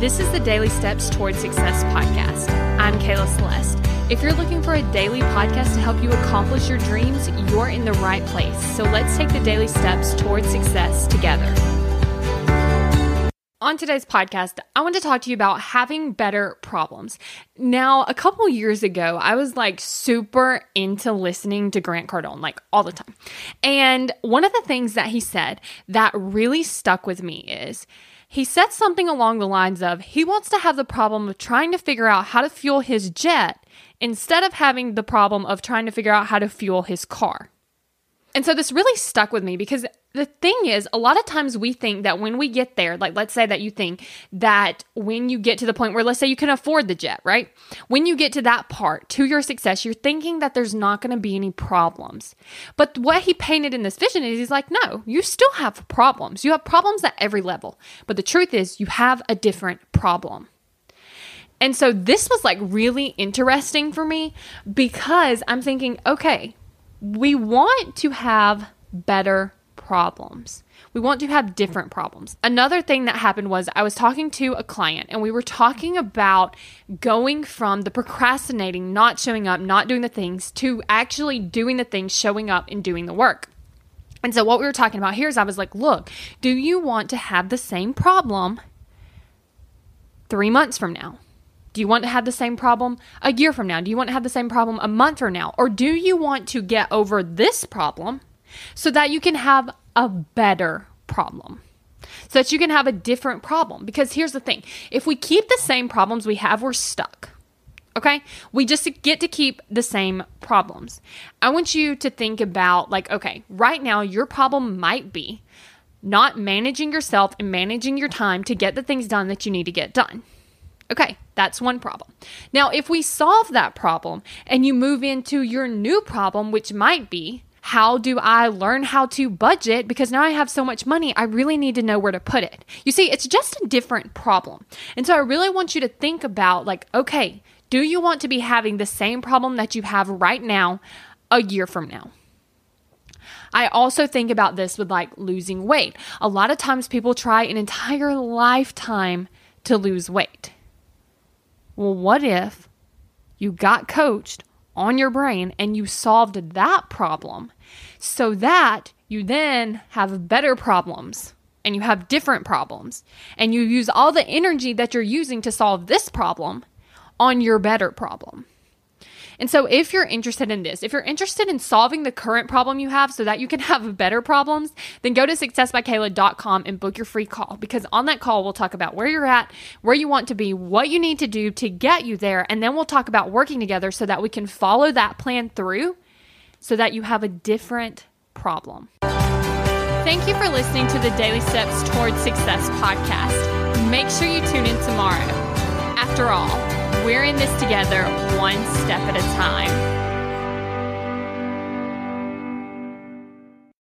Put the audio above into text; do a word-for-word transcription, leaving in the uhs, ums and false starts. This is the Daily Steps Toward Success Podcast. I'm Kayla Celeste. If you're looking for a daily podcast to help you accomplish your dreams, you're in the right place. So let's take the daily steps toward success together. On today's podcast, I want to talk to you about having better problems. Now, a couple years ago, I was like super into listening to Grant Cardone, like all the time. And one of the things that he said that really stuck with me is he said something along the lines of, he wants to have the problem of trying to figure out how to fuel his jet instead of having the problem of trying to figure out how to fuel his car. And so this really stuck with me because the thing is, a lot of times we think that when we get there, like let's say that you think that when you get to the point where, let's say you can afford the jet, right? When you get to that part, to your success, you're thinking that there's not going to be any problems. But what he painted in this vision is he's like, no, you still have problems. You have problems at every level. But the truth is you have a different problem. And so this was like really interesting for me because I'm thinking, okay, we want to have better problems. We want to have different problems. Another thing that happened was I was talking to a client and we were talking about going from the procrastinating, not showing up, not doing the things, to actually doing the things, showing up and doing the work. And so what we were talking about here is I was like, look, do you want to have the same problem three months from now? Do you want to have the same problem a year from now? Do you want to have the same problem a month from now? Or do you want to get over this problem so that you can have a better problem? So that you can have a different problem? Because here's the thing. If we keep the same problems we have, we're stuck. Okay? We just get to keep the same problems. I want you to think about like, okay, right now your problem might be not managing yourself and managing your time to get the things done that you need to get done. Okay, that's one problem. Now, if we solve that problem and you move into your new problem, which might be, how do I learn how to budget? Because now I have so much money, I really need to know where to put it. You see, it's just a different problem. And so I really want you to think about like, okay, do you want to be having the same problem that you have right now a year from now? I also think about this with like losing weight. A lot of times people try an entire lifetime to lose weight. Well, what if you got coached on your brain and you solved that problem so that you then have better problems and you have different problems and you use all the energy that you're using to solve this problem on your better problem? And so if you're interested in this, if you're interested in solving the current problem you have so that you can have better problems, then go to success by kayla dot com and book your free call, because on that call, we'll talk about where you're at, where you want to be, what you need to do to get you there. And then we'll talk about working together so that we can follow that plan through so that you have a different problem. Thank you for listening to the Daily Steps Toward Success podcast. Make sure you tune in tomorrow. After all, we're in this together, one step at a time.